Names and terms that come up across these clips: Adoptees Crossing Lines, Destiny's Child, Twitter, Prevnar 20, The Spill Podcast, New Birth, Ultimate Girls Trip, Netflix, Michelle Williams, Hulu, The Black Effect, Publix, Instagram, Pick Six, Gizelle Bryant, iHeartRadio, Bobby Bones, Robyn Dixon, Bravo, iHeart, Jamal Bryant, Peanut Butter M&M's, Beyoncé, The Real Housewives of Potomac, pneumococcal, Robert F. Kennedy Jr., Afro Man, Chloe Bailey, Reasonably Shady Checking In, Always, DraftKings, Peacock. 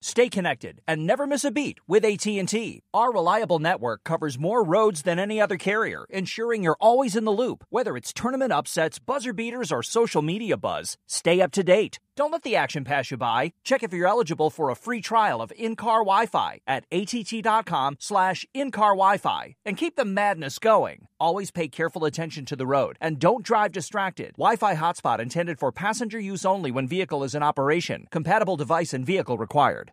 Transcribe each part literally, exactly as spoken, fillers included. Stay connected and never miss a beat with A T and T. Our reliable network covers more roads than any other carrier, ensuring you're always in the loop. Whether it's tournament upsets, buzzer beaters, or social media buzz, stay up to date. Don't let the action pass you by. Check if you're eligible for a free trial of in-car Wi-Fi at A T T dot com slash in dash car dash Wi-Fi and keep the madness going. Always pay careful attention to the road and don't drive distracted. Wi-Fi hotspot intended for passenger use only when vehicle is in operation. Compatible device and vehicle required.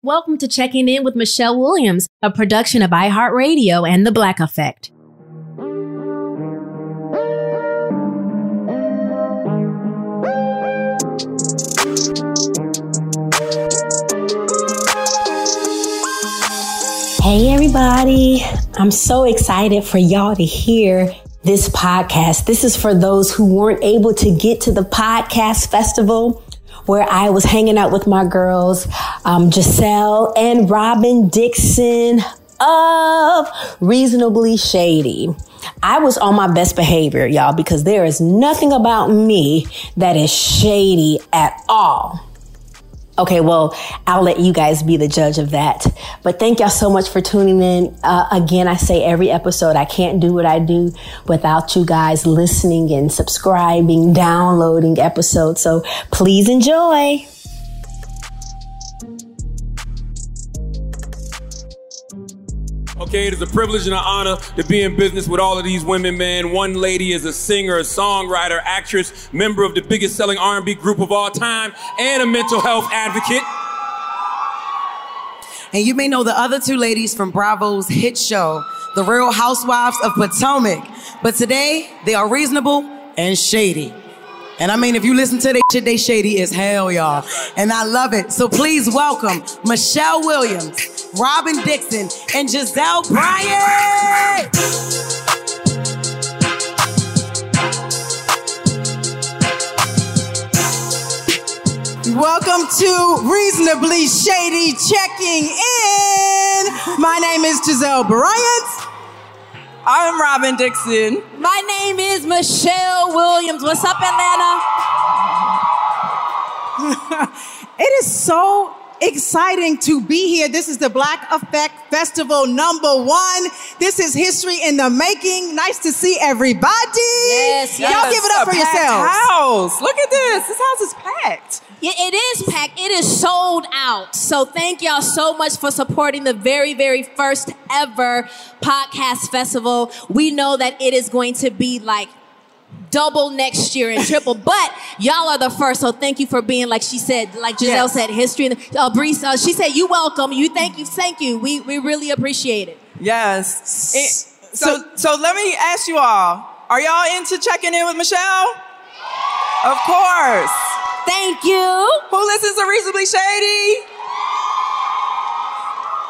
Welcome to Checking In with Michelle Williams, a production of iHeartRadio and The Black Effect. Hey, everybody. I'm so excited for y'all to hear this podcast. This is for those who weren't able to get to the podcast festival, where I was hanging out with my girls, um, Gizelle and Robyn Dixon of Reasonably Shady. I was on my best behavior, y'all, because there is nothing about me that is shady at all. Okay, well, I'll let you guys be the judge of that. But thank y'all so much for tuning in. Uh, again, I say every episode, I can't do what I do without you guys listening and subscribing, downloading episodes. So please enjoy. Okay, it is a privilege and an honor to be in business with all of these women, man. One lady is a singer, a songwriter, actress, member of the biggest selling R and B group of all time, and a mental health advocate. And you may know the other two ladies from Bravo's hit show, The Real Housewives of Potomac. But today, they are reasonable and shady. And I mean, if you listen to they shit, they shady as hell, y'all. And I love it. So please welcome Michelle Williams, Robyn Dixon, and Gizelle Bryant. Welcome to Reasonably Shady Checking In. My name is Gizelle Bryant. I'm Robyn Dixon. My name is Michelle Williams. What's up, Atlanta? It is so exciting to be here. This is the Black Effect Festival number one. This is history in the making. Nice to see everybody. Yes, yes. Y'all give it up for yourselves. House. Look at this. This house is packed. Yeah, it is packed. It is sold out. So thank y'all so much for supporting the very, very first ever podcast festival. We know that it is going to be like double next year and triple, but y'all are the first, so thank you for being, like she said, like Gizelle yes. said, history. Uh, Brees, uh, she said, you welcome, you thank you, thank you. We we really appreciate it. Yes. It, so, so so let me ask you all, are y'all into checking in with Michelle? Of course. Thank you. Who listens to Reasonably Shady?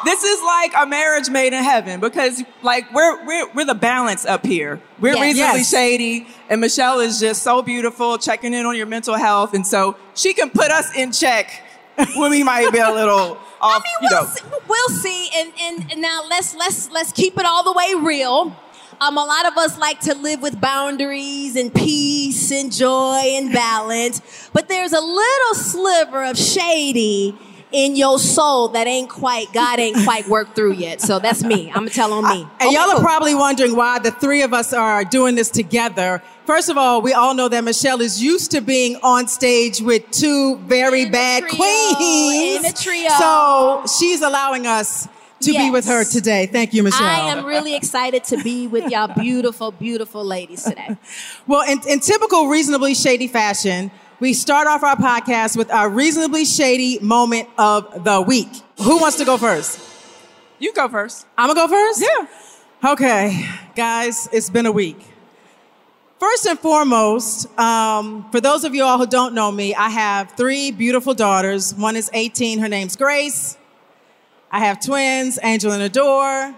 This is like a marriage made in heaven because, like, we're we're we're the balance up here. We're yes, reasonably yes. shady, and Michelle is just so beautiful, checking in on your mental health, and so she can put us in check when we might be a little off. I mean, you we'll, know. See, we'll see. And, and and now let's let's let's keep it all the way real. Um, a lot of us like to live with boundaries and peace and joy and balance, but there's a little sliver of shady in your soul that ain't quite, God ain't quite worked through yet. So that's me. I'm going to tell on me. Uh, and okay, y'all are cool. probably wondering why the three of us are doing this together. First of all, we all know that Michelle is used to being on stage with two very in bad trio, queens. In a trio. So she's allowing us to yes. be with her today. Thank you, Michelle. I am really excited to be with y'all beautiful, beautiful ladies today. Well, in, in typical Reasonably Shady fashion, we start off our podcast with our Reasonably Shady moment of the week. Who wants to go first? You go first. I'm gonna go first? Yeah. Okay, guys, it's been a week. First and foremost, um, for those of you all who don't know me, I have three beautiful daughters. One is eighteen, her name's Grace. I have twins, Angel and Adore.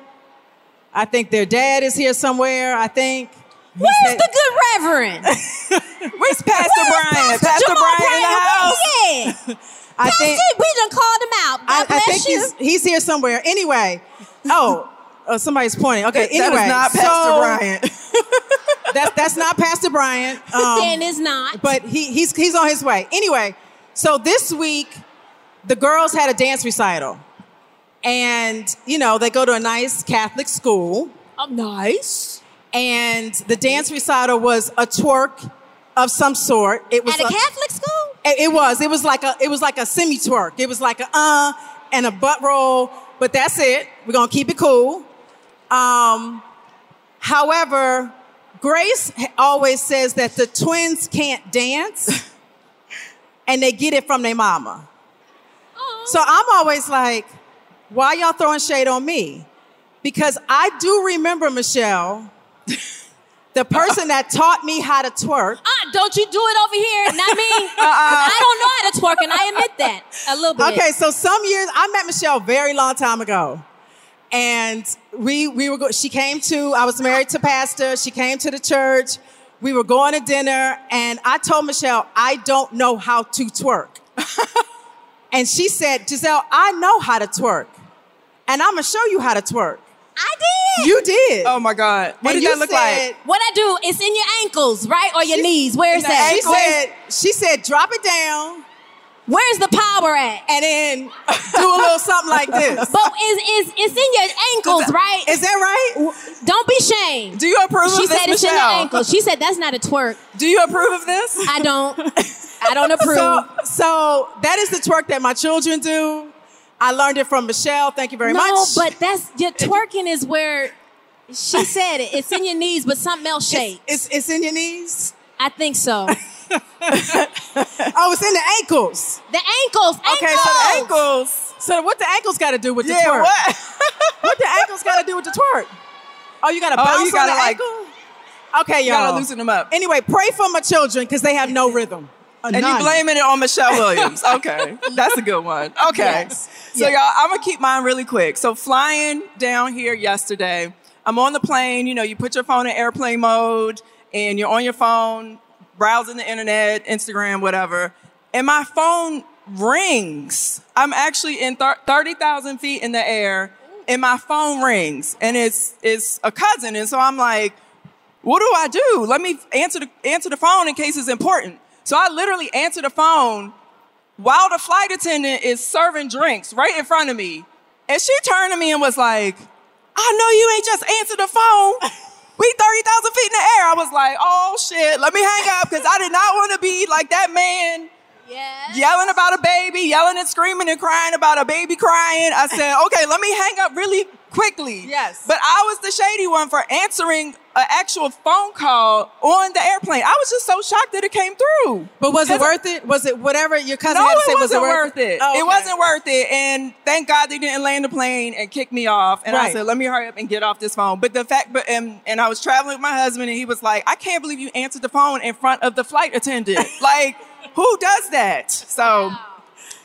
I think their dad is here somewhere, I think. Where's said, the good reverend? Where's Pastor Bryant? Pastor, Pastor Bryant in the house? Yeah. I Pastor, think, we done called him out. God I, bless I think you. He's, he's here somewhere. Anyway. Oh, oh somebody's pointing. Okay, that, anyway. That is not Pastor so, Bryant. that, that's not Pastor Bryant. Um, then it's not. But he, he's, he's on his way. Anyway, so this week, the girls had a dance recital. And, you know, they go to a nice Catholic school. Oh, nice. And the dance recital was a twerk of some sort. It was at a, a Catholic school? It, it was. It was like a it was like a semi-twerk. It was like a uh and a butt roll. But that's it. We're gonna keep it cool. Um, however, Grace always says that the twins can't dance and they get it from their mama. Aww. So I'm always like, why y'all throwing shade on me? Because I do remember, Michelle, the person that taught me how to twerk. Uh, don't you do it over here, not me. Uh-uh. I don't know how to twerk, and I admit that a little bit. Okay, so some years, I met Michelle a very long time ago. And we we were go- she came to, I was married to Pastor. She came to the church. We were going to dinner. And I told Michelle, I don't know how to twerk. And she said, Gizelle, I know how to twerk. And I'm going to show you how to twerk. I did. You did. Oh, my God. What and did that look said, like? What I do, it's in your ankles, right? Or your she, knees. Where is that? She said, she said, drop it down. Where's the power at? And then do a little something like this. But it's, it's, it's in your ankles, that, right? Is that right? Don't be shamed. Do you approve she of this, She said it's Michelle? In your ankles. She said that's not a twerk. Do you approve of this? I don't. I don't approve. So, so that is the twerk that my children do. I learned it from Michelle. Thank you very no, much. No, but that's your twerking is where she said it. It's in your knees, but something else shakes. It's, it's, it's in your knees? I think so. Oh, it's in the ankles. The ankles. ankles. Okay, so the ankles. So what the ankles got to do with the yeah, twerk? What? What the ankles got to do with the twerk? Oh, you got to bounce oh, you gotta on the like, ankle? Okay, y'all. You got to loosen them up. Anyway, pray for my children because they have no rhythm. And you're blaming it on Michelle Williams. Okay. That's a good one. Okay. Yes. So, yes. y'all, I'm going to keep mine really quick. So, flying down here yesterday, I'm on the plane. You know, you put your phone in airplane mode, and you're on your phone, browsing the internet, Instagram, whatever. And my phone rings. I'm actually in th- thirty thousand feet in the air, and my phone rings. And it's it's a cousin. And so I'm like, what do I do? Let me answer the, answer the phone in case it's important. So I literally answered the phone while the flight attendant is serving drinks right in front of me. And she turned to me and was like, I know you ain't just answered the phone. We thirty thousand feet in the air. I was like, oh, shit, let me hang up, because I did not want to be like that man. Yes. Yelling about a baby, yelling and screaming and crying about a baby crying. I said, okay, let me hang up really quickly. Yes. But I was the shady one for answering an actual phone call on the airplane. I was just so shocked that it came through. But was it worth it? Was it whatever your cousin no, had to say? No, it wasn't was it worth it. It, oh, okay. it wasn't worth it. And thank God they didn't land the plane and kick me off. And right. I said, let me hurry up and get off this phone. But the fact, but and, and I was traveling with my husband, and he was like, I can't believe you answered the phone in front of the flight attendant. Like, who does that? So wow.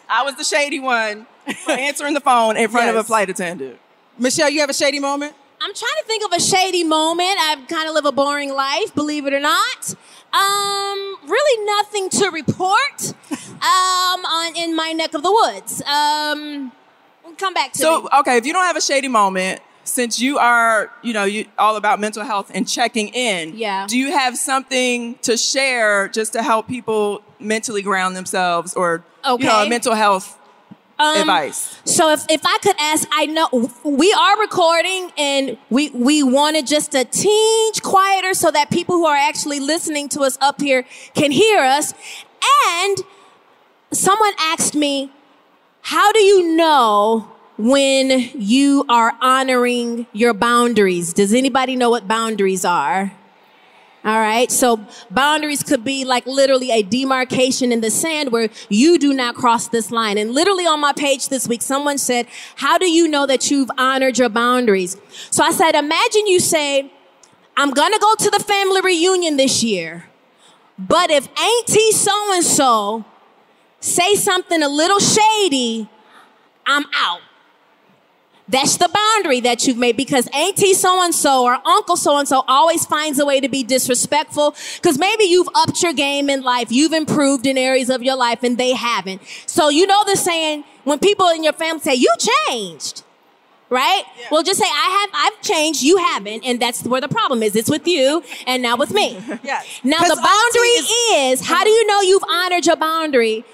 I was the shady one for answering the phone in front yes. of a flight attendant. Michelle, you have a shady moment? I'm trying to think of a shady moment. I kind of live a boring life, believe it or not. Um, really nothing to report um, on in my neck of the woods. Um, come back to so, me. So, okay, if you don't have a shady moment, since you are, you know, you all about mental health and checking in, yeah. do you have something to share just to help people mentally ground themselves or, okay. you know, mental health Um, advice. So if, if I could ask, I know we are recording and we, we wanted just a tinge quieter so that people who are actually listening to us up here can hear us. And someone asked me, how do you know when you are honoring your boundaries? Does anybody know what boundaries are? All right, so boundaries could be like literally a demarcation in the sand where you do not cross this line. And literally on my page this week, someone said, how do you know that you've honored your boundaries? So I said, imagine you say, I'm going to go to the family reunion this year, but if Auntie so-and-so say something a little shady, I'm out. That's the boundary that you've made, because Auntie so-and-so or Uncle so-and-so always finds a way to be disrespectful, because maybe you've upped your game in life. You've improved in areas of your life and they haven't. So you know the saying, when people in your family say, you changed, right? Yeah. Well, just say, I have, I've changed, you haven't, and that's where the problem is. It's with you and not with me. Yes. Now the boundary is, is, how do you know you've honored your boundary?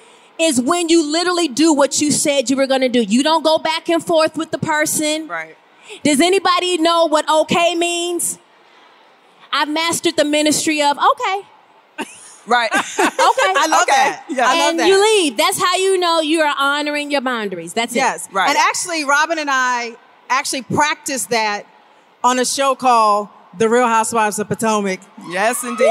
Is when you literally do what you said you were going to do. You don't go back and forth with the person. Right. Does anybody know what okay means? I've mastered the ministry of okay. Right. Okay. I love okay. that. Yeah, I love that. And you leave. That's how you know you are honoring your boundaries. That's yes, it. Yes, right. And actually, Robyn and I actually practiced that on a show called The Real Housewives of Potomac. Yes, indeed.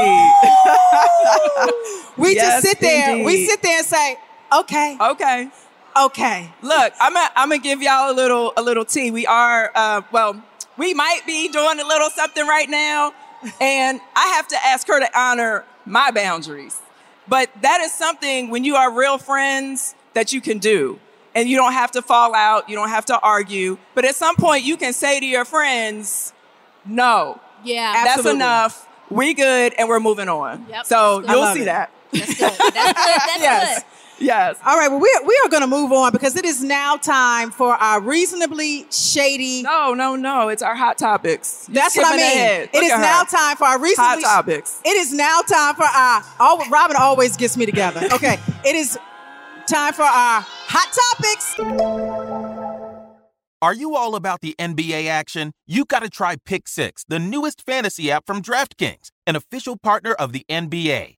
we yes, just sit there. Indeed. We sit there and say, okay. Okay. Okay. Look, I'm gonna I'm gonna give y'all a little a little tea. We are uh, well, we might be doing a little something right now, and I have to ask her to honor my boundaries. But that is something when you are real friends that you can do, and you don't have to fall out, you don't have to argue. But at some point, you can say to your friends, "No, yeah, that's absolutely. Enough. We good, and we're moving on." Yep, so you'll see it. That. That's good. That's good. That's yes. good. Yes. All right. Well, we are, we are going to move on because it is now time for our reasonably shady. No, no, no. It's our hot topics. You're That's what I mean. It is now her. time for our reasonably hot topics. Sh- it is now time for our. All, Robyn always gets me together. Okay. It is time for our hot topics. Are you all about the N B A action? You got to try Pick Six, the newest fantasy app from DraftKings, an official partner of the N B A.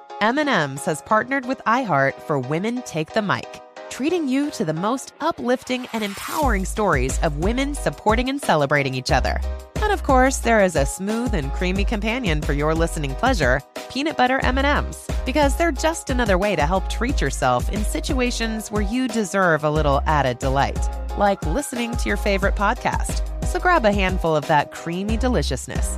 M and M's has partnered with iHeart for Women Take the Mic, treating you to the most uplifting and empowering stories of women supporting and celebrating each other. And of course, there is a smooth and creamy companion for your listening pleasure, Peanut Butter M and M's, because they're just another way to help treat yourself in situations where you deserve a little added delight, like listening to your favorite podcast. So grab a handful of that creamy deliciousness,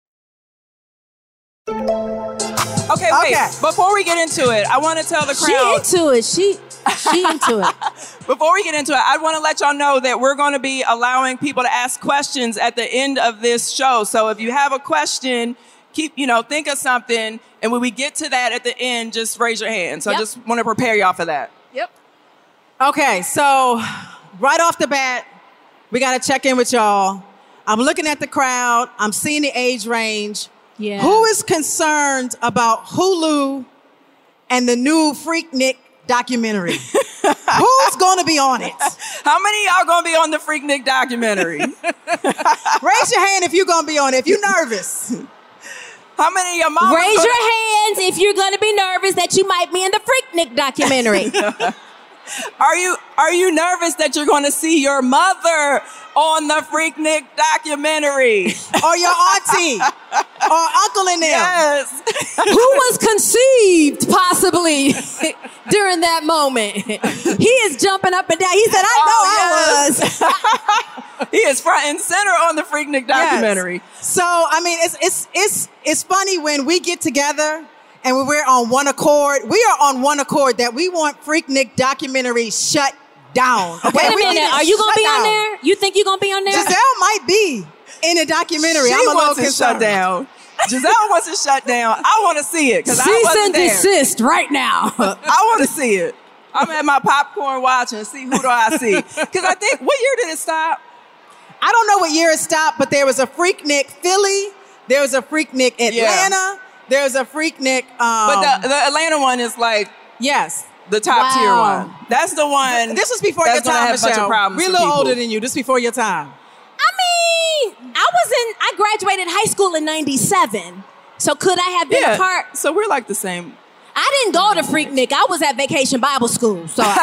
Okay, wait. Okay. Before we get into it, I want to tell the crowd. She into it. She, she into it. Before we get into it, I want to let y'all know that we're going to be allowing people to ask questions at the end of this show. So if you have a question, keep, you know, think of something. And when we get to that at the end, just raise your hand. So yep. I just want to prepare y'all for that. Yep. Okay, so right off the bat, we got to check in with y'all. I'm looking at the crowd. I'm seeing the age range. Yeah. Who is concerned about Hulu and the new Freaknik documentary? Who's going to be on it? How many of y'all going to be on the Freaknik documentary? Raise your hand if you're going to be on it, if you're nervous. How many of your mamas? Raise gonna... your hands if you're going to be nervous that you might be in the Freaknik documentary. Are you are you nervous that you're going to see your mother on the Freaknik documentary? Or your auntie? Or uncle in there? Yes. Who was conceived, possibly, during that moment? He is jumping up and down. He said, I oh, know yes. I was. He is front and center on the Freaknik documentary. Yes. So, I mean, it's it's it's it's funny when we get together and when we're on one accord, we are on one accord that we want Freaknik documentary shut down. Okay? Wait a we minute, are you gonna be down. on there? You think you're gonna be on there? Gizelle might be in a documentary. She I'm a little concerned. Shut down. Gizelle wants to shut down. I want to see it because I wasn't there. Cease and desist right now. I want to see it. I'm at my popcorn watching. See who do I see? Because I think what year did it stop? I don't know what year it stopped, but there was a Freaknik Philly. There was a Freaknik Atlanta. Yeah. There's a Freaknik. Um, but the, the Atlanta one is like yes, the top wow. tier one. That's the one. This was before your time, Michelle. We're a little older than you. This is before your time. I mean, I was in. I graduated high school in ninety-seven, So could I have been yeah, a part? So we're like the same. I didn't go to Freaknik. I was at Vacation Bible School. So I,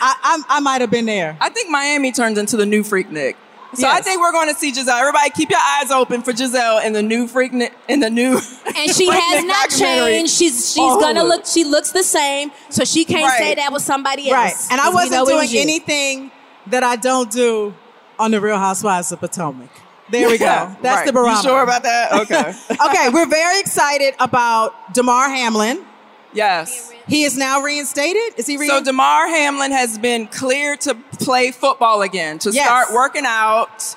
I, I might have been there. I think Miami turns into the new Freaknik. So yes. I think we're going to see Gizelle. Everybody, keep your eyes open for Gizelle in the new Freaknik. In the new, and she has not changed. She's she's oh. gonna look. She looks the same. So she can't right. say that was somebody else. Right. And I wasn't doing was anything that I don't do on The Real Housewives of Potomac. There we yeah, go. That's right. the barometer. You sure about that? Okay. Okay, we're very excited about Damar Hamlin. Yes. He is now reinstated? Is he reinstated? So Damar Hamlin has been cleared to play football again, to yes. start working out.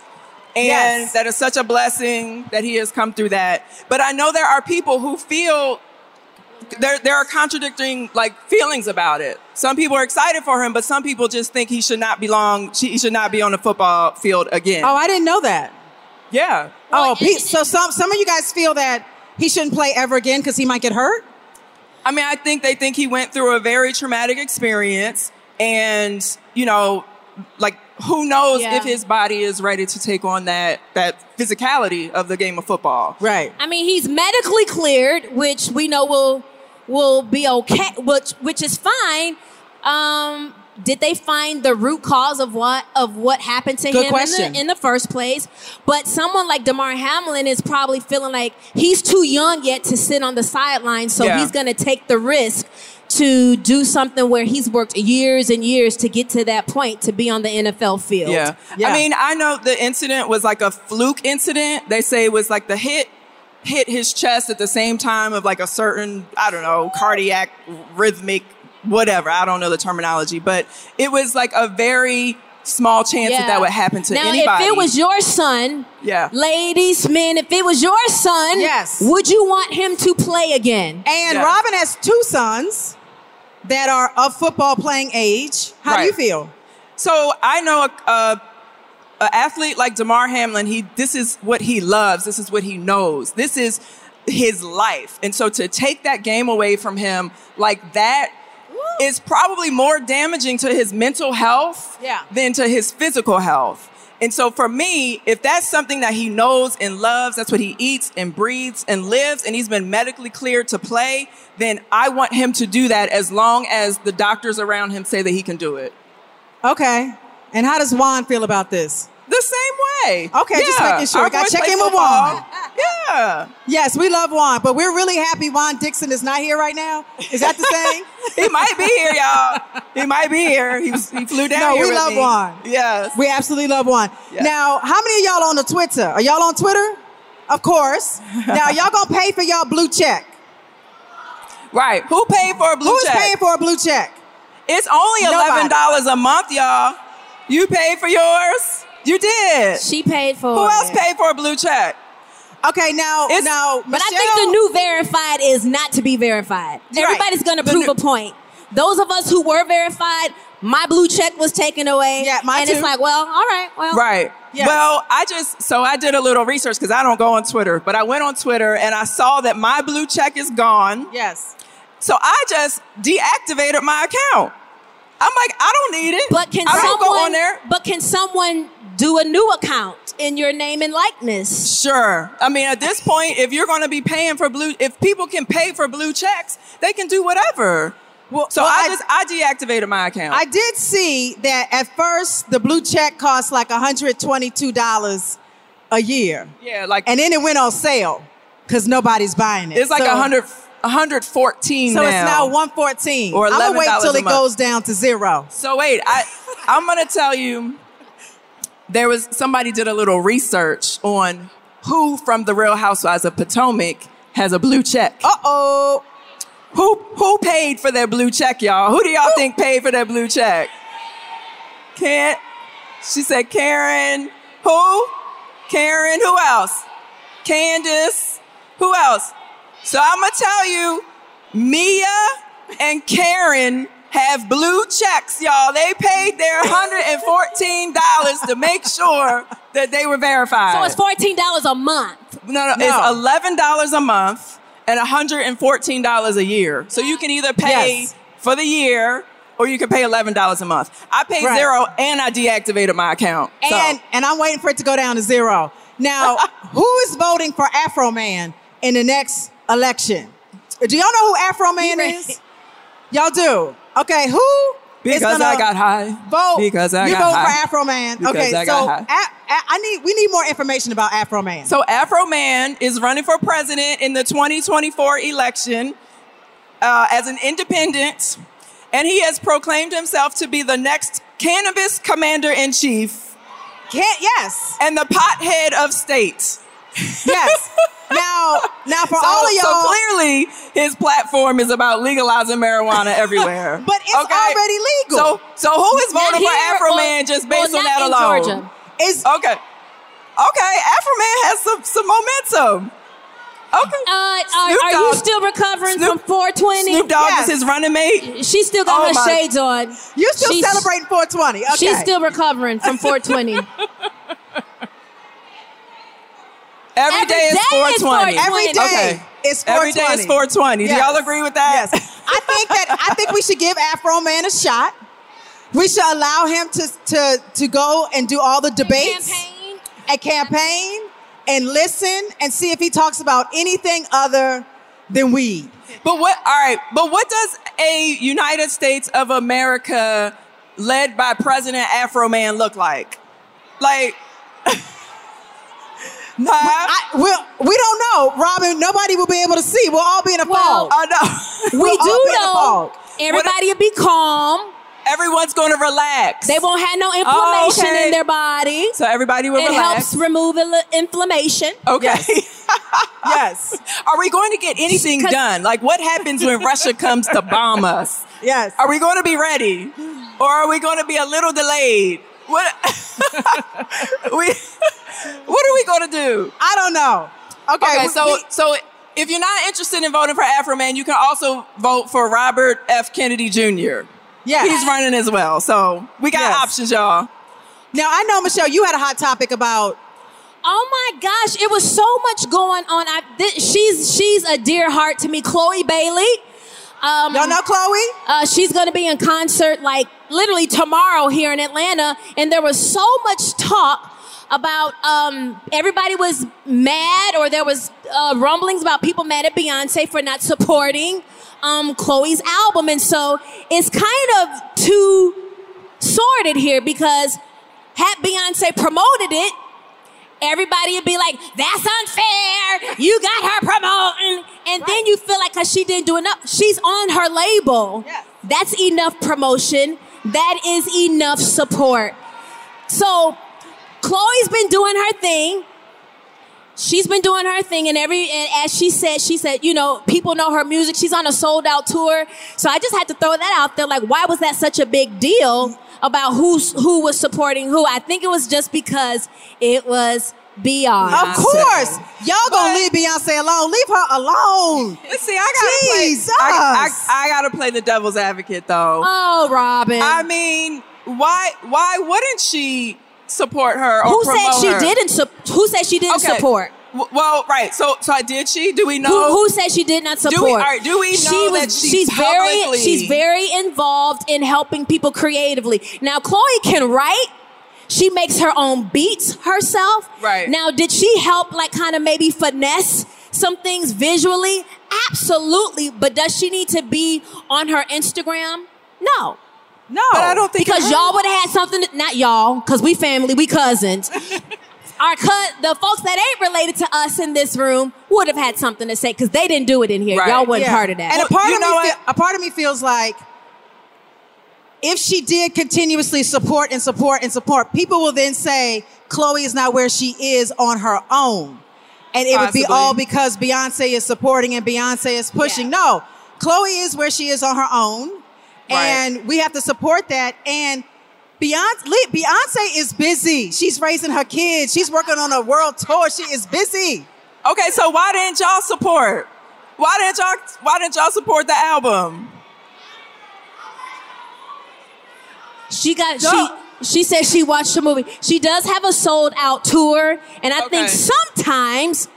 And yes. that is such a blessing that he has come through that. But I know there are people who feel there there are contradicting like feelings about it. Some people are excited for him, but some people just think he should not belong, he should not be on the football field again. Oh, I didn't know that. Yeah. Well, oh, it, so some some of you guys feel that he shouldn't play ever again because he might get hurt? I mean, I think they think he went through a very traumatic experience and, you know, like, who knows yeah. if his body is ready to take on that that physicality of the game of football. Right. I mean, he's medically cleared, which we know will will be okay, which which is fine. Um Did they find the root cause of what of what happened to Good him in the, in the first place? But someone like Damar Hamlin is probably feeling like he's too young yet to sit on the sidelines, so yeah. he's going to take the risk to do something where he's worked years and years to get to that point to be on the N F L field. Yeah, yeah. I mean, I know the incident was like a fluke incident. They say it was like the hit. hit his chest at the same time of like a certain, I don't know, cardiac rhythmic whatever, I don't know the terminology, but it was like a very small chance yeah. that that would happen to now, anybody. Now, if it was your son, yeah. ladies, men, if it was your son, yes. would you want him to play again? And yes. Robyn has two sons that are of football playing age. How right. do you feel? So I know a, a, a athlete like Damar Hamlin, he this is what he loves. This is what he knows. This is his life. And so to take that game away from him like that, is probably more damaging to his mental health yeah. than to his physical health. And so for me, if that's something that he knows and loves, that's what he eats and breathes and lives, and he's been medically cleared to play, then I want him to do that as long as the doctors around him say that he can do it. Okay. And how does Juan feel about this? The same way. Okay, yeah. just making sure. We got to check in with Juan. Yeah. Yes, we love Juan, but we're really happy Juan Dixon is not here right now. Is that the saying? He might be here, y'all. He might be here. He, was, he flew down no, here. No, we love me. Juan. Yes. We absolutely love Juan. Yes. Now, how many of y'all on the Twitter? Are y'all on Twitter? Of course. Now, y'all going to pay for y'all blue check. Right. Who paid for a blue Who's check? Who's paying for a blue check? It's only eleven dollars Nobody. A month, y'all. You paid for yours? You did. She paid for it. Who else paid for a blue check? Okay, now, it's, now Michelle, but I think the new verified is not to be verified. Everybody's right. going to prove new, a point. Those of us who were verified, my blue check was taken away. Yeah, mine And too. It's like, well, all right, well. Right. Yes. Well, I just, so I did a little research because I don't go on Twitter. But I went on Twitter and I saw that my blue check is gone. Yes. So I just deactivated my account. I'm like, I don't need it. But can I someone, don't go on there. But can someone do a new account in your name and likeness? Sure. I mean, at this point, if you're going to be paying for blue, if people can pay for blue checks, they can do whatever. Well, so well, I, I just, I deactivated my account. I did see that at first, the blue check cost like one hundred twenty-two dollars a year. Yeah, like. And then it went on sale because nobody's buying it. It's like one hundred. So, one hundred fourteen so now. So it's now one hundred fourteen Or eleven dollars I'm going to wait till it goes down to zero. So wait, I, I'm going to tell you, there was somebody did a little research on who from The Real Housewives of Potomac has a blue check. Uh-oh. Who who paid for their blue check, y'all? Who do y'all who? think paid for their blue check? Can't. She said Karen. Who? Karen. Who else? Candace. Who else? So I'm going to tell you, Mia and Karen have blue checks, y'all. They paid their one hundred fourteen dollars to make sure that they were verified. So it's fourteen dollars a month. No, no, no. It's eleven dollars a month and one hundred fourteen dollars a year. So you can either pay yes. for the year or you can pay eleven dollars a month. I paid right. zero and I deactivated my account. And, so. and I'm waiting for it to go down to zero. Now, Who is voting for Afro Man in the next election? Do y'all know who Afro Man is? Y'all do? Okay, who because is gonna I got high. Vote? Because I you got vote high. for Afro Man. Because okay, I so got high. A- a- I need we need more information about Afro Man. So Afro Man is running for president in the twenty twenty-four election uh, as an independent, and he has proclaimed himself to be the next cannabis commander-in-chief. Can't, yes. And the pothead of state. Yes. Now, now for so, all of y'all. So clearly, his platform is about legalizing marijuana everywhere. But it's okay? already legal. So, so who is voting for Afro or, Man just based well, on that alone? Georgia. It's, okay. Okay, Afro Man has some, some momentum. Okay. Uh, are, are you still recovering Snoop, from four twenty? Snoop Dogg yes. is his running mate. She's still got oh her my. shades on. You're still she's, celebrating four twenty. Okay. She's still recovering from four twenty. Every, Every day, day is four twenty. Every day okay. is four twenty. Every day is four twenty. Yes. Do y'all agree with that? Yes. I think that I think we should give Afro Man a shot. We should allow him to to to go and do all the debates. Campaign. A campaign. And listen and see if he talks about anything other than weed. But what, all right, but what does a United States of America led by President Afro Man look like? Like, nah. I, we'll, we don't know, Robyn. Nobody will be able to see. We'll all be in a well, fog. I know. We do know. Everybody will be calm. Everyone's going to relax. They won't have no inflammation oh, okay. in their body. So everybody will it relax. It helps remove inflammation. Okay. Yes. Yes. Are we going to get anything done? Like what happens when Russia comes to bomb us? Yes. Are we going to be ready? Or are we going to be a little delayed? What, we, what are we going to do? I don't know. Okay. okay so we, so if you're not interested in voting for Afro Man, you can also vote for Robert F. Kennedy Junior Yeah, he's running as well. So we got yes. options, y'all. Now, I know, Michelle, you had a hot topic about... Oh, my gosh. It was so much going on. I, this, she's she's a dear heart to me. Chloe Bailey. Um, y'all know Chloe? Uh, she's going to be in concert, like, literally tomorrow here in Atlanta. And there was so much talk about um, everybody was mad or there was uh, rumblings about people mad at Beyoncé for not supporting Um, Chloe's album. And so it's kind of too sordid here because had Beyonce promoted it, everybody would be like, that's unfair. You got her promoting. And right. then you feel like because she didn't do enough. She's on her label. Yes. That's enough promotion. That is enough support. So Chloe's been doing her thing. She's been doing her thing, and every and as she said, she said, you know, people know her music. She's on a sold-out tour, so I just had to throw that out there. Like, why was that such a big deal about who who was supporting who? I think it was just because it was Beyonce. Of course, y'all gonna but, leave Beyonce alone. Leave her alone. See, I gotta play, I, I, I gotta play the devil's advocate, though. Oh, Robyn. I mean, why why wouldn't she support her or who promote said she her. didn't su- who said she didn't okay. support w- well right so so did she do we know who, who said she did not support do we, right, do we know she was, that she she's publicly... very she's very involved in helping people creatively. Now Chloe can write, she makes her own beats herself, right? Now did she help like kind of maybe finesse some things visually? Absolutely. But does she need to be on her Instagram? No. No, but I don't think because y'all would have had something. To, not y'all, because we family, we cousins. Our co- the folks that ain't related to us in this room would have had something to say because they didn't do it in here. Right. Y'all wasn't yeah. part of that. And a part you of me, feel, a part of me feels like if she did continuously support and support and support, people will then say Chloe is not where she is on her own, and it Possibly. would be all because Beyonce is supporting and Beyonce is pushing. Yeah. No, Chloe is where she is on her own. Right. And we have to support that. And Beyonce, Beyonce is busy. She's raising her kids. She's working on a world tour. She is busy. Okay, so why didn't y'all support? Why didn't y'all? Why didn't y'all support the album? She got. Don't. She she said she watched the movie. She does have a sold out tour, and I okay. think sometimes,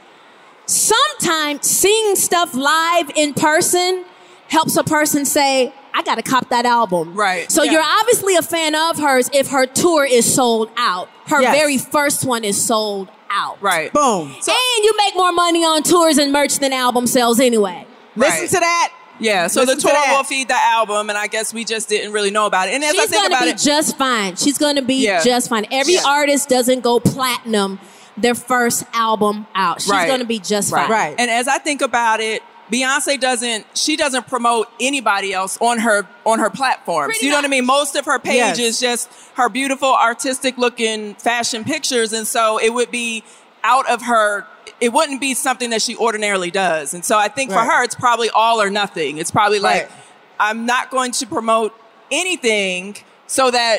sometimes seeing stuff live in person helps a person say, I got to cop that album. Right. So yeah. you're obviously a fan of hers if her tour is sold out. Her yes. very first one is sold out. Right. Boom. So, and you make more money on tours and merch than album sales anyway. Right. Listen to that. Yeah, so Listen the tour to will feed the album, and I guess we just didn't really know about it. And as She's I think about it, She's going to be just fine. She's going to be yeah. just fine. Every yeah. artist doesn't go platinum their first album out. She's right. going to be just right. fine. Right. And as I think about it, Beyonce doesn't, she doesn't promote anybody else on her on her platforms. Pretty you know much. What I mean? Most of her page yes. is just her beautiful, artistic-looking fashion pictures, and so it would be out of her... It wouldn't be something that she ordinarily does. And so I think right. for her, it's probably all or nothing. It's probably like, right. I'm not going to promote anything so that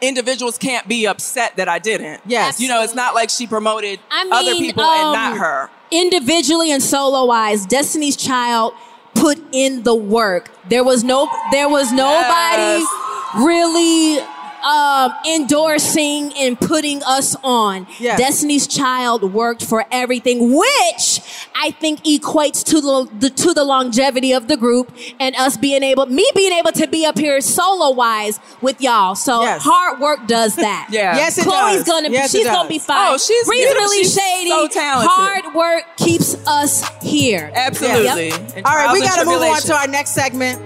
individuals can't be upset that I didn't. Yes. Absolutely. You know, it's not like she promoted I mean, other people um, and not her. Individually and solo-wise, Destiny's Child put in the work. There was no, there was nobody yes. really... Um, endorsing and putting us on. Yes. Destiny's Child worked for everything, which I think equates to the, the to the longevity of the group and us being able, me being able to be up here solo wise with y'all. So yes. hard work does that. yeah. Yes, it Chloe's does. gonna yes, she's gonna be fine. Oh, she's reasonably she's shady. So talented. Hard work keeps us here. Absolutely. Yep. All right, we gotta move on to our next segment.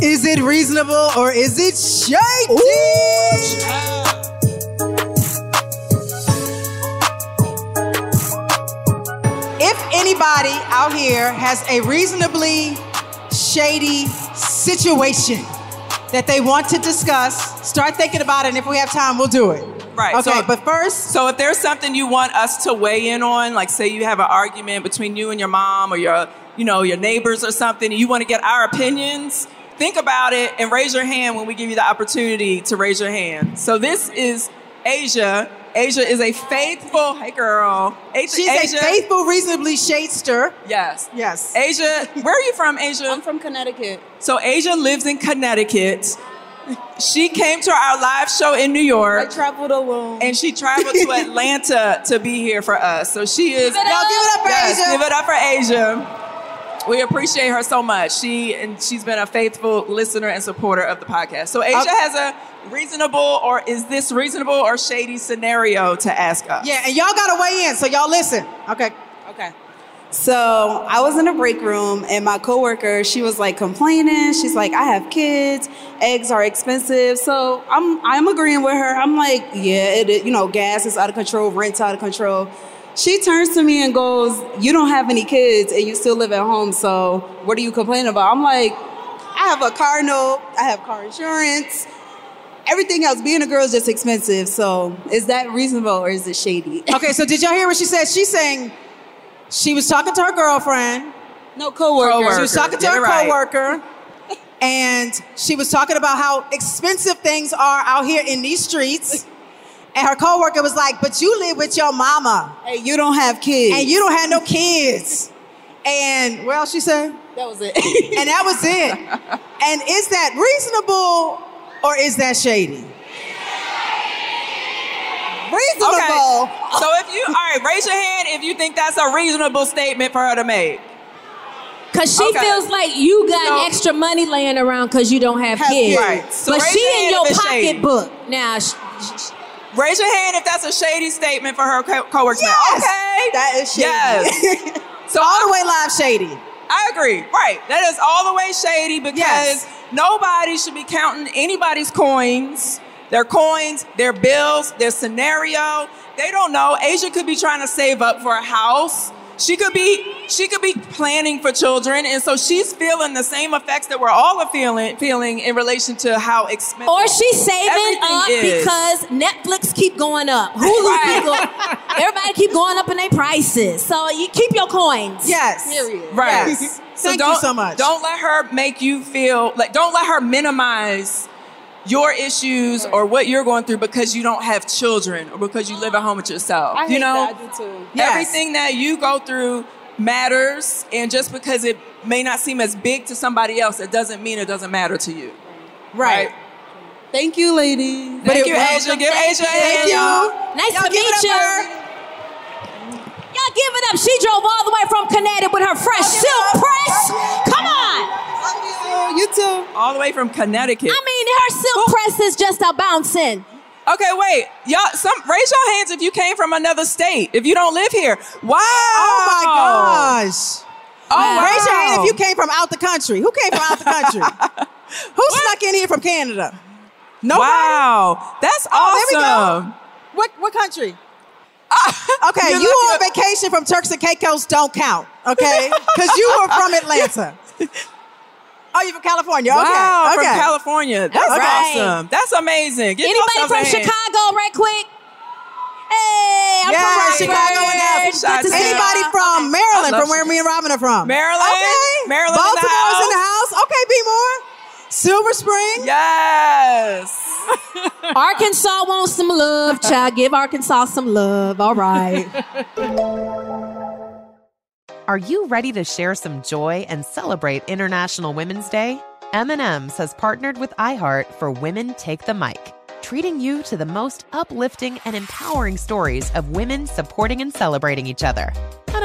Is it reasonable or is it shady? If anybody out here has a reasonably shady situation that they want to discuss, start thinking about it, and if we have time, we'll do it. Right. Okay, so, but first... So if there's something you want us to weigh in on, like say you have an argument between you and your mom or your, you know, your neighbors or something, and you want to get our opinions... Think about it and raise your hand when we give you the opportunity to raise your hand. So this is Asia. Asia is a faithful, hey girl. Asia, She's Asia. a faithful, reasonably shadester. Yes. Yes. Asia, where are you from, Asia? I'm from Connecticut. So Asia lives in Connecticut. She came to our live show in New York. I traveled alone. And she traveled to Atlanta to be here for us. So she is. Y'all give it up for yes, Asia. Give it up for Asia. We appreciate her so much. She and she's been a faithful listener and supporter of the podcast. So Asia okay. has a reasonable or is this reasonable or shady scenario to ask us? Yeah, and y'all got to weigh in, so y'all listen. Okay. Okay. So I was in a break room and my coworker, she was like complaining. She's like, I have kids. Eggs are expensive. So I'm I'm agreeing with her. I'm like, yeah, it, you know, gas is out of control. Rent's out of control. She turns to me and goes, you don't have any kids and you still live at home, so what are you complaining about? I'm like, I have a car note, I have car insurance, everything else. Being a girl is just expensive, so is that reasonable or is it shady? Okay, so did y'all hear what she said? She's saying she was talking to her girlfriend. No, co-worker. co-worker. She was talking to Get her right. co-worker, and she was talking about how expensive things are out here in these streets. And her coworker was like, but you live with your mama. And you don't have kids. And you don't have no kids. And what else she said? That was it. And that was it. And is that reasonable or is that shady? Reasonable. Okay. So if you, all right, raise your hand if you think that's a reasonable statement for her to make. Because she okay. feels like you got so, extra money laying around because you don't have, have kids. Right. So but she in your pocketbook. Now, she, she, raise your hand if that's a shady statement for her co- coworker. Yes, okay. That is shady. Yes. So all the way live shady. I agree. Right. That is all the way shady because yes. nobody should be counting anybody's coins, their coins, their bills, their scenario. They don't know. Asia could be trying to save up for a house. She could be she could be planning for children, and so she's feeling the same effects that we're all are feeling feeling in relation to how expensive. Or she's saving up is. because Netflix keep going up, Hulu right. keep going, everybody keep going up in their prices. So you keep your coins. Yes. Period. Right. Yes. So Thank you so much. Don't let her make you feel like. Don't let her minimize your issues or what you're going through because you don't have children or because you live at home with yourself. I hate you know, that. I do too. Yes. Everything that you go through matters, and just because it may not seem as big to somebody else, it doesn't mean it doesn't matter to you. Right. right. Thank you, ladies. Thank you, Asia. Give Asia a hand, y'all. Nice to meet you. Y'all give it up. She drove all the way from Connecticut with her fresh silk press. Come on. You too. All the way from Connecticut. I mean, her silk oh. press is just a bouncing. Okay, wait. Y'all, some raise your hands if you came from another state, if you don't live here. Wow. Oh, my gosh. Oh, wow. Raise your hand if you came from out the country. Who came from out the country? Who what? Snuck in here from Canada? Nobody? Wow. That's awesome. Oh, there we go. What, what country? Uh, okay, you on up. Vacation from Turks and Caicos don't count, okay? Because you were from Atlanta. Oh, you're from California. Okay. Wow, okay. From California. That's right. Awesome. That's amazing. Give Anybody from Chicago, right quick? Hey, I'm yes, from Chicago and L A. Anybody from Maryland, from where me and Robyn are from? Maryland. Okay. Maryland. Baltimore's in the house. Okay, B. Moore. Silver Spring. Yes. Arkansas wants some love, child. Give Arkansas some love. All right. Are you ready to share some joy and celebrate International Women's Day? M and M's has partnered with iHeart for Women Take the Mic, treating you to the most uplifting and empowering stories of women supporting and celebrating each other. And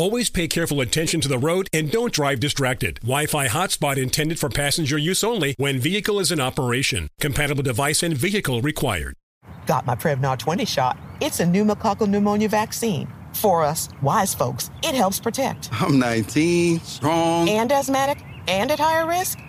Always pay careful attention to the road and don't drive distracted. Wi-Fi hotspot intended for passenger use only when vehicle is in operation. Compatible device and vehicle required. Got my Prevnar twenty shot. It's a pneumococcal pneumonia vaccine. For us, wise folks, it helps protect. I'm nineteen, strong, and asthmatic, and at higher risk.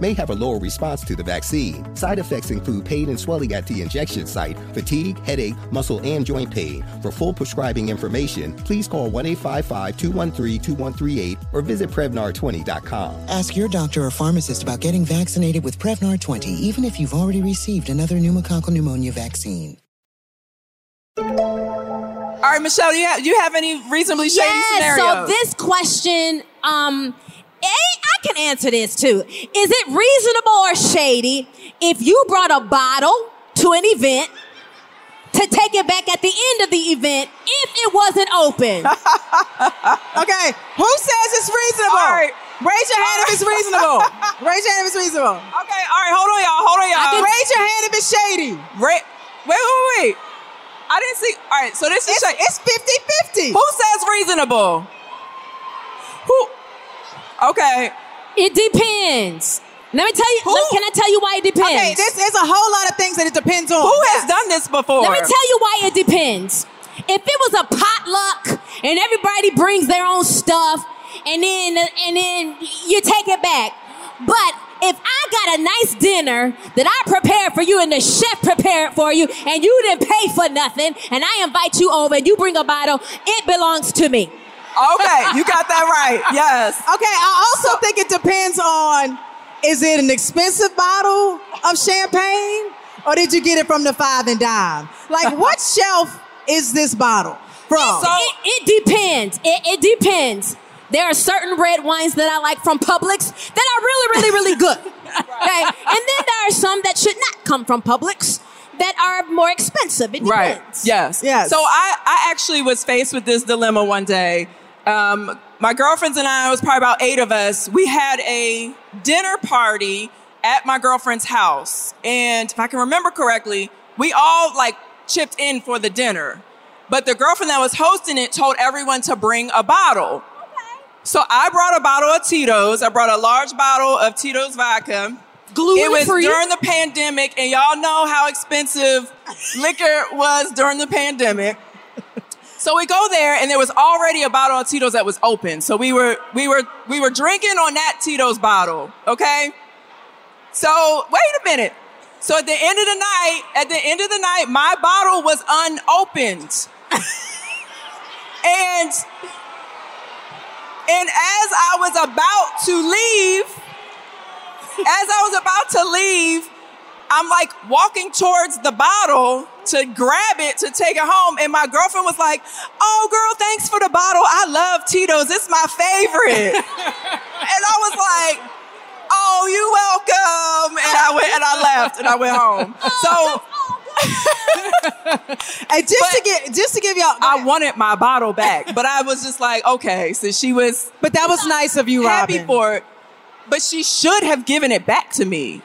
may have a lower response to the vaccine. Side effects include pain and swelling at the injection site, fatigue, headache, muscle, and joint pain. For full prescribing information, please call one eight five five, two one three, two one three eight or visit Prevnar twenty dot com. Ask your doctor or pharmacist about getting vaccinated with Prevnar twenty, even if you've already received another pneumococcal pneumonia vaccine. All right, Michelle, do you have, do you have any reasonably shady yes, scenarios? Yeah, so this question... um. I can answer this too. Is it reasonable or shady if you brought a bottle to an event to take it back at the end of the event if it wasn't open? Okay, who says it's reasonable? All right. Raise your hand if it's reasonable. Raise your hand if it's reasonable. Okay, all right, hold on y'all, hold on y'all. Can... Raise your hand if it's shady. Ra- wait, wait, wait. I didn't see, all right, so this is it's, shady. It's fifty-fifty. Who says reasonable? Who? Okay. It depends. Let me tell you. Who? Let, can I tell you why it depends? Okay, this is a whole lot of things that it depends on. Who yes. has done this before? Let me tell you why it depends. If it was a potluck and everybody brings their own stuff, and then and then you take it back, but if I got a nice dinner that I prepared for you and the chef prepared for you, and you didn't pay for nothing, and I invite you over and you bring a bottle, it belongs to me. Okay, you got that right. Yes. Okay, I also so, think it depends on, is it an expensive bottle of champagne, or did you get it from the five and dime? Like, what shelf is this bottle from? So, it, it depends. It, it depends. There are certain red wines that I like from Publix that are really, really, really good. Okay? And then there are some that should not come from Publix that are more expensive. It depends. Right. Yes. Yes. So I, I actually was faced with this dilemma one day. Um, my girlfriends and I, it was probably about eight of us, we had a dinner party at my girlfriend's house. And if I can remember correctly, we all like chipped in for the dinner. But the girlfriend that was hosting it told everyone to bring a bottle. So I brought a bottle of Tito's. I brought a large bottle of Tito's vodka. Gluten-free. It was during the pandemic, and y'all know how expensive liquor was during the pandemic. So we go there, and there was already a bottle of Tito's that was open. So we were we were we were drinking on that Tito's bottle, okay? So wait a minute. So at the end of the night, at the end of the night, my bottle was unopened. and And as I was about to leave, as I was about to leave, I'm like walking towards the bottle to grab it, to take it home. And my girlfriend was like, oh, girl, thanks for the bottle. I love Tito's. It's my favorite. And I was like, oh, you welcome. And I went and I left and I went home. So. And just but to get, just to give y'all, I wanted my bottle back, but I was just like, okay, so she was, but that was nice of you, happy Robyn. For it, but she should have given it back to me.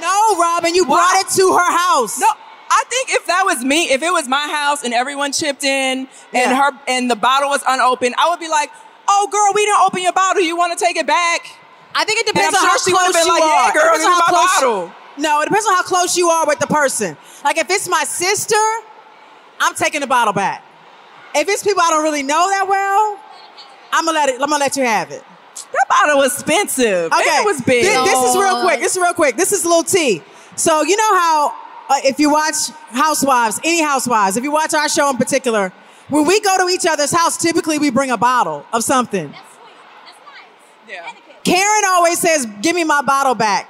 No, Robyn, you well, brought it to her house. No, I think if that was me, if it was my house and everyone chipped in and yeah. her and the bottle was unopened, I would be like, oh, girl, we didn't open your bottle. You want to take it back? I think it depends on sure how she close been you like, are. Yeah, girl, give me my bottle. You- No, it depends on how close you are with the person. Like, if it's my sister, I'm taking the bottle back. If it's people I don't really know that well, I'm gonna let it. I'm gonna let you have it. That bottle was expensive. Okay, and it was big. This, this is real quick. This is real quick. This is Lil T. So you know how uh, if you watch Housewives, any Housewives, if you watch our show in particular, when we go to each other's house, typically we bring a bottle of something. That's sweet. That's nice. Yeah. Etiquette. Karen always says, "Give me my bottle back."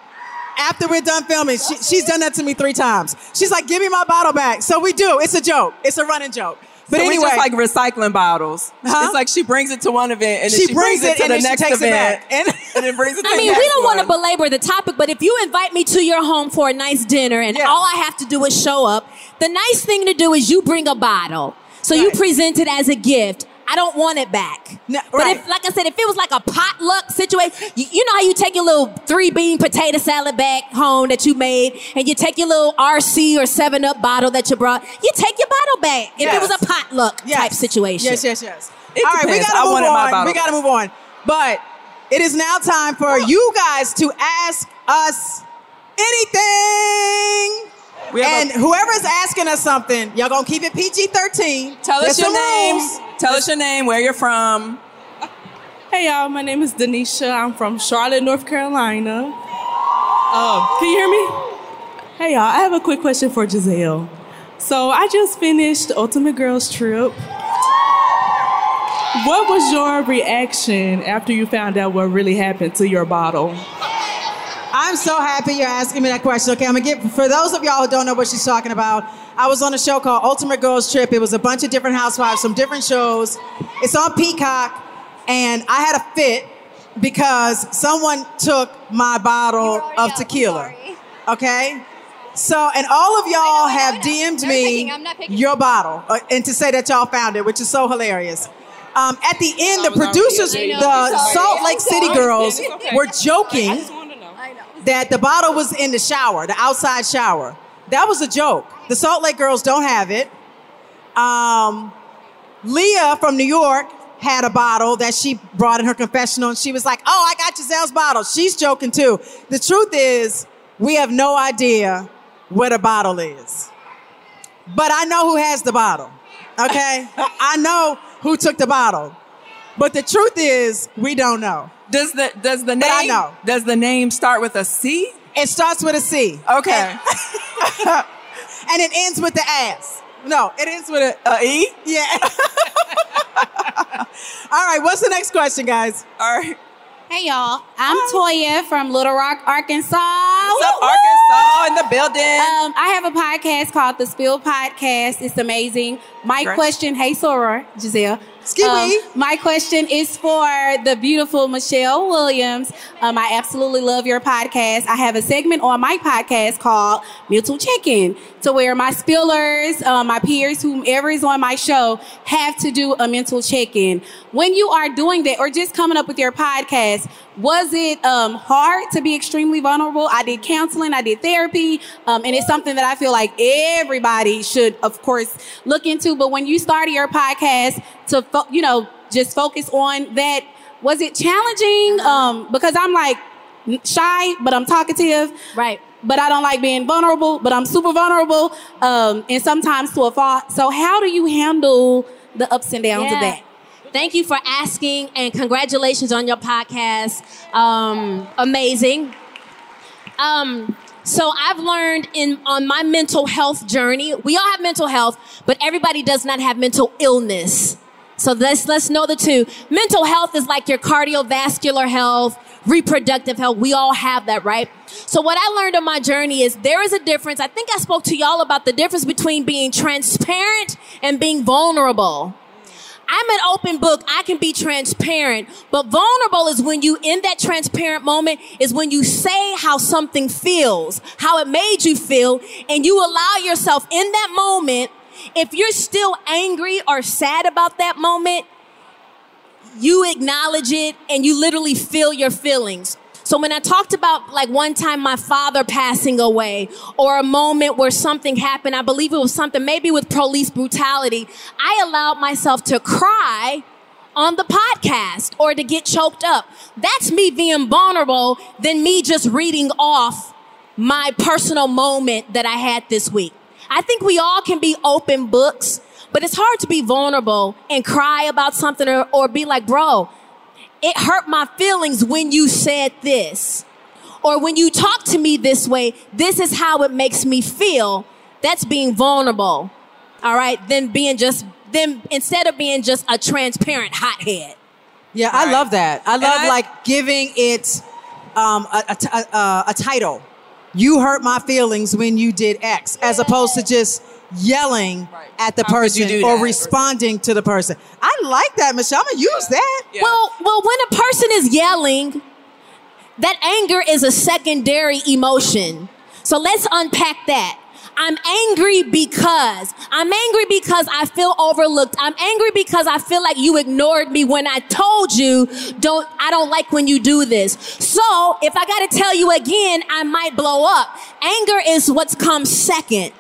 After we're done filming, she, she's done that to me three times. She's like, give me my bottle back. So we do. It's a joke. It's a running joke. But so anyway. It's just like recycling bottles. Huh? It's like she brings it to one event and then she, she brings, brings it, it to and the next event. It back. And, and then brings it to I the mean, next we don't want to belabor the topic, but if you invite me to your home for a nice dinner and yeah. all I have to do is show up, the nice thing to do is you bring a bottle. So right. you present it as a gift. I don't want it back. No, but right. if, like I said, if it was like a potluck situation, you, you know how you take your little three-bean potato salad back home that you made, and you take your little R C or seven-Up bottle that you brought, you take your bottle back if yes. it was a potluck yes. type situation. Yes, yes, yes. It All depends. Right, we got to move on. We got to move on. But it is now time for well, you guys to ask us anything. And a- whoever's asking us something, y'all going to keep it P G thirteen. Tell us There's your names. Rules. Tell us your name, where you're from. Hey, y'all. My name is Denisha. I'm from Charlotte, North Carolina. Um, can you hear me? Hey, y'all. I have a quick question for Gizelle. So I just finished Ultimate Girls Trip. What was your reaction after you found out what really happened to your bottle? I'm so happy you're asking me that question. Okay, I'm gonna get, for those of y'all who don't know what she's talking about, I was on a show called Ultimate Girls Trip. It was a bunch of different housewives from different shows. It's on Peacock, and I had a fit because someone took my bottle of tequila. Okay? So, and all of y'all have D M'd me your bottle, and to say that y'all found it, which is so hilarious. Um, at the end, the producers, the Salt Lake City girls, were joking that the bottle was in the shower, the outside shower. That was a joke. The Salt Lake girls don't have it. Um, Leah from New York had a bottle that she brought in her confessional, and she was like, oh, I got Giselle's bottle. She's joking too. The truth is, we have no idea where the bottle is. But I know who has the bottle, okay? I know who took the bottle. But the truth is, we don't know. Does the does the name but I know. Does the name start with a C? It starts with a C. Okay. And, and it ends with the ass. No, it ends with a, a E? Yeah. All right, what's the next question, guys? All right. Hey, y'all. I'm Hi. Toya from Little Rock, Arkansas. What's up, Arkansas in the building? Um, I have a podcast called The Spill Podcast. It's amazing. My Great. question, hey, Sora, Gizelle. Excuse um, me. My question is for the beautiful Michelle Williams. Um, I absolutely love your podcast. I have a segment on my podcast called Mental Check-In, to where my spillers, uh, my peers, whomever is on my show, have to do a mental check-in. When you are doing that, or just coming up with your podcast, was it um, hard to be extremely vulnerable? I did counseling, I did therapy, um, and it's something that I feel like everybody should, of course, look into. But when you started your podcast to, fo- you know, just focus on that, was it challenging? Um, because I'm like shy, but I'm talkative. Right. But I don't like being vulnerable, but I'm super vulnerable, um, and sometimes to a fault. So how do you handle the ups and downs yeah. of that? Thank you for asking, and congratulations on your podcast. Um, amazing. Um, so I've learned in on my mental health journey, we all have mental health, but everybody does not have mental illness. So let's, let's know the two. Mental health is like your cardiovascular health, reproductive health. We all have that, right? So what I learned on my journey is there is a difference. I think I spoke to y'all about the difference between being transparent and being vulnerable. I'm an open book. I can be transparent. But vulnerable is when you, in that transparent moment, is when you say how something feels, how it made you feel, and you allow yourself in that moment. If you're still angry or sad about that moment, you acknowledge it and you literally feel your feelings. So when I talked about, like, one time my father passing away, or a moment where something happened, I believe it was something maybe with police brutality, I allowed myself to cry on the podcast or to get choked up. That's me being vulnerable than me just reading off my personal moment that I had this week. I think we all can be open books, but it's hard to be vulnerable and cry about something, or, or be like, bro, it hurt my feelings when you said this, or when you talk to me this way, this is how it makes me feel. That's being vulnerable. All right. Then being just then instead of being just a transparent hothead. Yeah. All I right? love that. I love I, like giving it um, a, a, a, a title. You hurt my feelings when you did X, yeah. as opposed to just yelling right. at the How person or responding to the person. I like that, Michelle. I'm going to use yeah. that. Yeah. Well, well, when a person is yelling, that anger is a secondary emotion. So let's unpack that. I'm angry because. I'm angry because I feel overlooked. I'm angry because I feel like you ignored me when I told you, don't, I don't like when you do this. So if I got to tell you again, I might blow up. Anger is what's come second.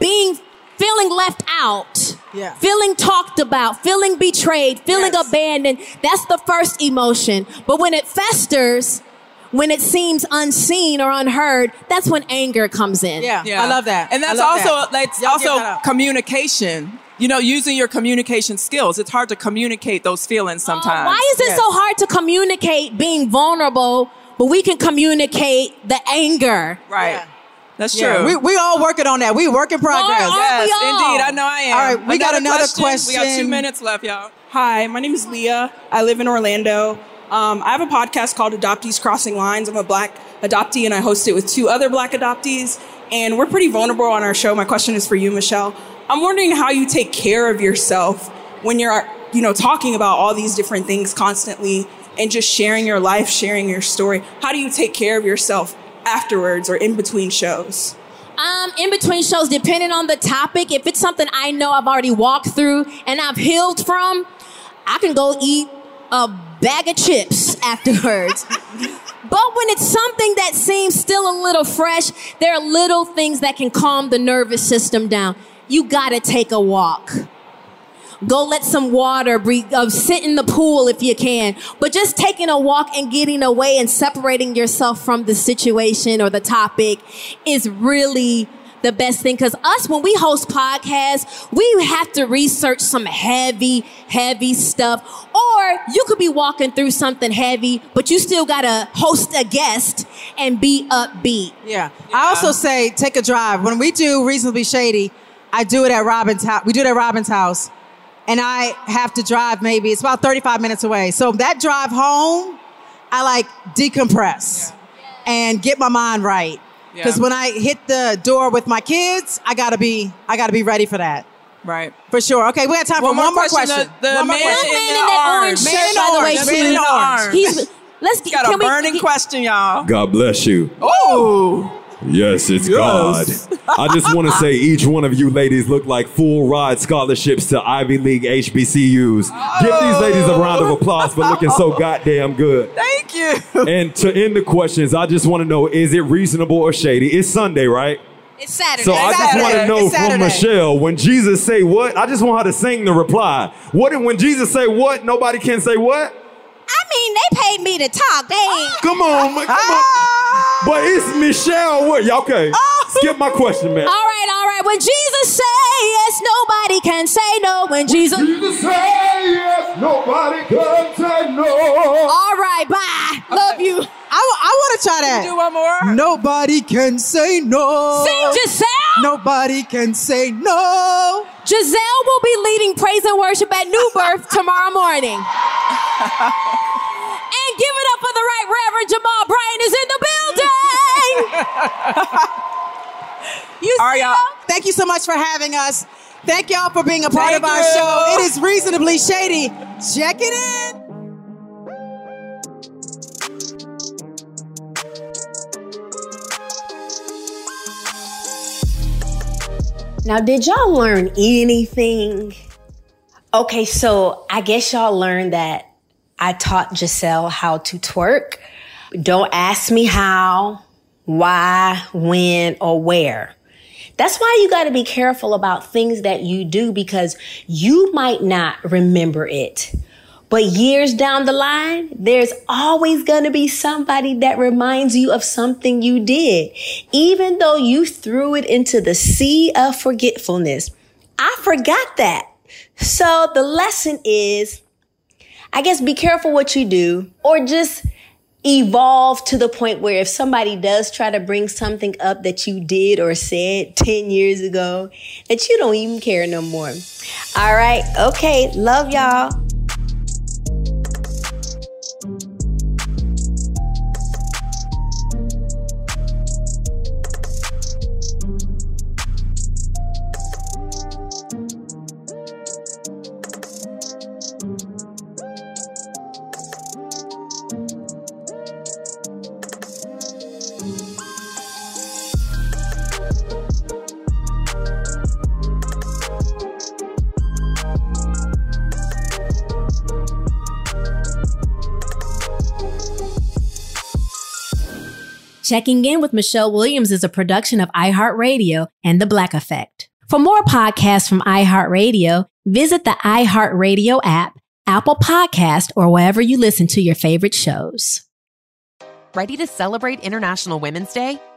Being, feeling left out, yeah. feeling talked about, feeling betrayed, feeling yes. abandoned. That's the first emotion. But when it festers, when it seems unseen or unheard, that's when anger comes in. Yeah, yeah. I love that. And that's also that. that's Y'all also that communication. You know, using your communication skills. It's hard to communicate those feelings sometimes. Uh, why is it yes. so hard to communicate being vulnerable, but we can communicate the anger? Right. Yeah. That's true. Yeah, we we all working on that. We work in progress. Are, are yes, indeed. I know I am. All right, we another got another question. question. We got two minutes left, y'all. Hi, my name is Leah. I live in Orlando. Um, I have a podcast called Adoptees Crossing Lines. I'm a black adoptee, and I host it with two other black adoptees. And we're pretty vulnerable on our show. My question is for you, Michelle. I'm wondering how you take care of yourself when you're, you know, talking about all these different things constantly and just sharing your life, sharing your story. How do you take care of yourself afterwards or in between shows? Um, in between shows, depending on the topic, if it's something I know I've already walked through and I've healed from, I can go eat a bag of chips afterwards. But when it's something that seems still a little fresh, there are little things that can calm the nervous system down. You gotta take a walk. Go let some water breathe, uh, sit in the pool if you can. But just taking a walk and getting away and separating yourself from the situation or the topic is really the best thing. Because us, when we host podcasts, we have to research some heavy, heavy stuff. Or you could be walking through something heavy, but you still got to host a guest and be upbeat. Yeah. yeah. I also say take a drive. When we do Reasonably Shady, I do it at Robyn's house. We do it at Robyn's house. And I have to drive maybe, it's about thirty-five minutes away. So that drive home, I like decompress yeah. and get my mind right. Because yeah. when I hit the door with my kids, I gotta be I gotta be ready for that. Right. For sure. Okay, we have time one for one more question. The, the one man, more question. In, man in that orange shirt, by the way. Man in the orange. Let's get, got a burning we, question, y'all. God bless you. Oh. Yes, it's yes. God. I just want to say each one of you ladies look like full ride scholarships to Ivy League H B C Us. Oh. Give these ladies a round of applause for looking so goddamn good. Thank you. And to end the questions, I just want to know, is it reasonable or shady? It's Sunday, right? It's Saturday. So it's I Saturday. just want to know from Michelle, when Jesus say what, I just want her to sing the reply. What? When Jesus say what, nobody can say what? I mean, they paid me to talk. They ain't. Come on, man, come oh. on. But it's Michelle. What? Y'all okay? Oh. Skip my question, man. All right, all right. When Jesus say yes, nobody can say no. When Jesus, when Jesus say yes, nobody can say no. All right, bye. Okay. Love you. I, I want to try that. Can you do one more? Nobody can say no. Sing, Gizelle. Nobody can say no. Gizelle will be leading praise and worship at New Birth tomorrow morning. And give it up for the right Reverend Jamal Bryant is in the building. You All right, y'all. Thank you so much for having us. Thank y'all for being a part Thank of our you. show. It is Reasonably Shady. Check it in. Now, did y'all learn anything? Okay, so I guess y'all learned that I taught Gizelle how to twerk. Don't ask me how, why, when, or where. That's why you got to be careful about things that you do, because you might not remember it. But years down the line, there's always going to be somebody that reminds you of something you did, even though you threw it into the sea of forgetfulness. I forgot that. So the lesson is, I guess, be careful what you do, or just evolve to the point where if somebody does try to bring something up that you did or said ten years ago, that you don't even care no more. All right. Okay. Love y'all. Checking In with Michelle Williams is a production of iHeartRadio and The Black Effect. For more podcasts from iHeartRadio, visit the iHeartRadio app, Apple Podcast, or wherever you listen to your favorite shows. Ready to celebrate International Women's Day?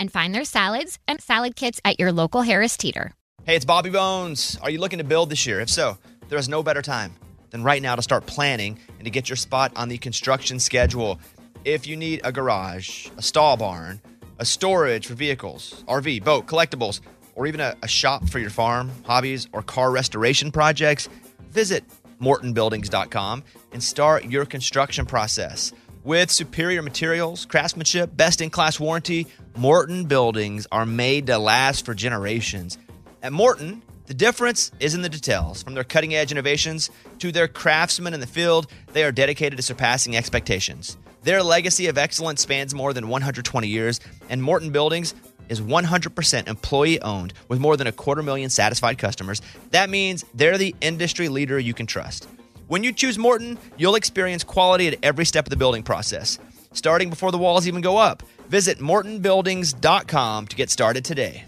and find their salads and salad kits at your local Harris Teeter. Hey, it's Bobby Bones. Are you looking to build this year? If so, there is no better time than right now to start planning and to get your spot on the construction schedule. If you need a garage, a stall barn, a storage for vehicles, R V, boat, collectibles, or even a, a shop for your farm, hobbies, or car restoration projects, visit Morton Buildings dot com and start your construction process. With superior materials, craftsmanship, best-in-class warranty, Morton Buildings are made to last for generations. At Morton, the difference is in the details. From their cutting-edge innovations to their craftsmen in the field, they are dedicated to surpassing expectations. Their legacy of excellence spans more than one hundred twenty years, and Morton Buildings is one hundred percent employee-owned with more than a quarter million satisfied customers. That means they're the industry leader you can trust. When you choose Morton, you'll experience quality at every step of the building process, starting before the walls even go up. Visit Morton Buildings dot com to get started today.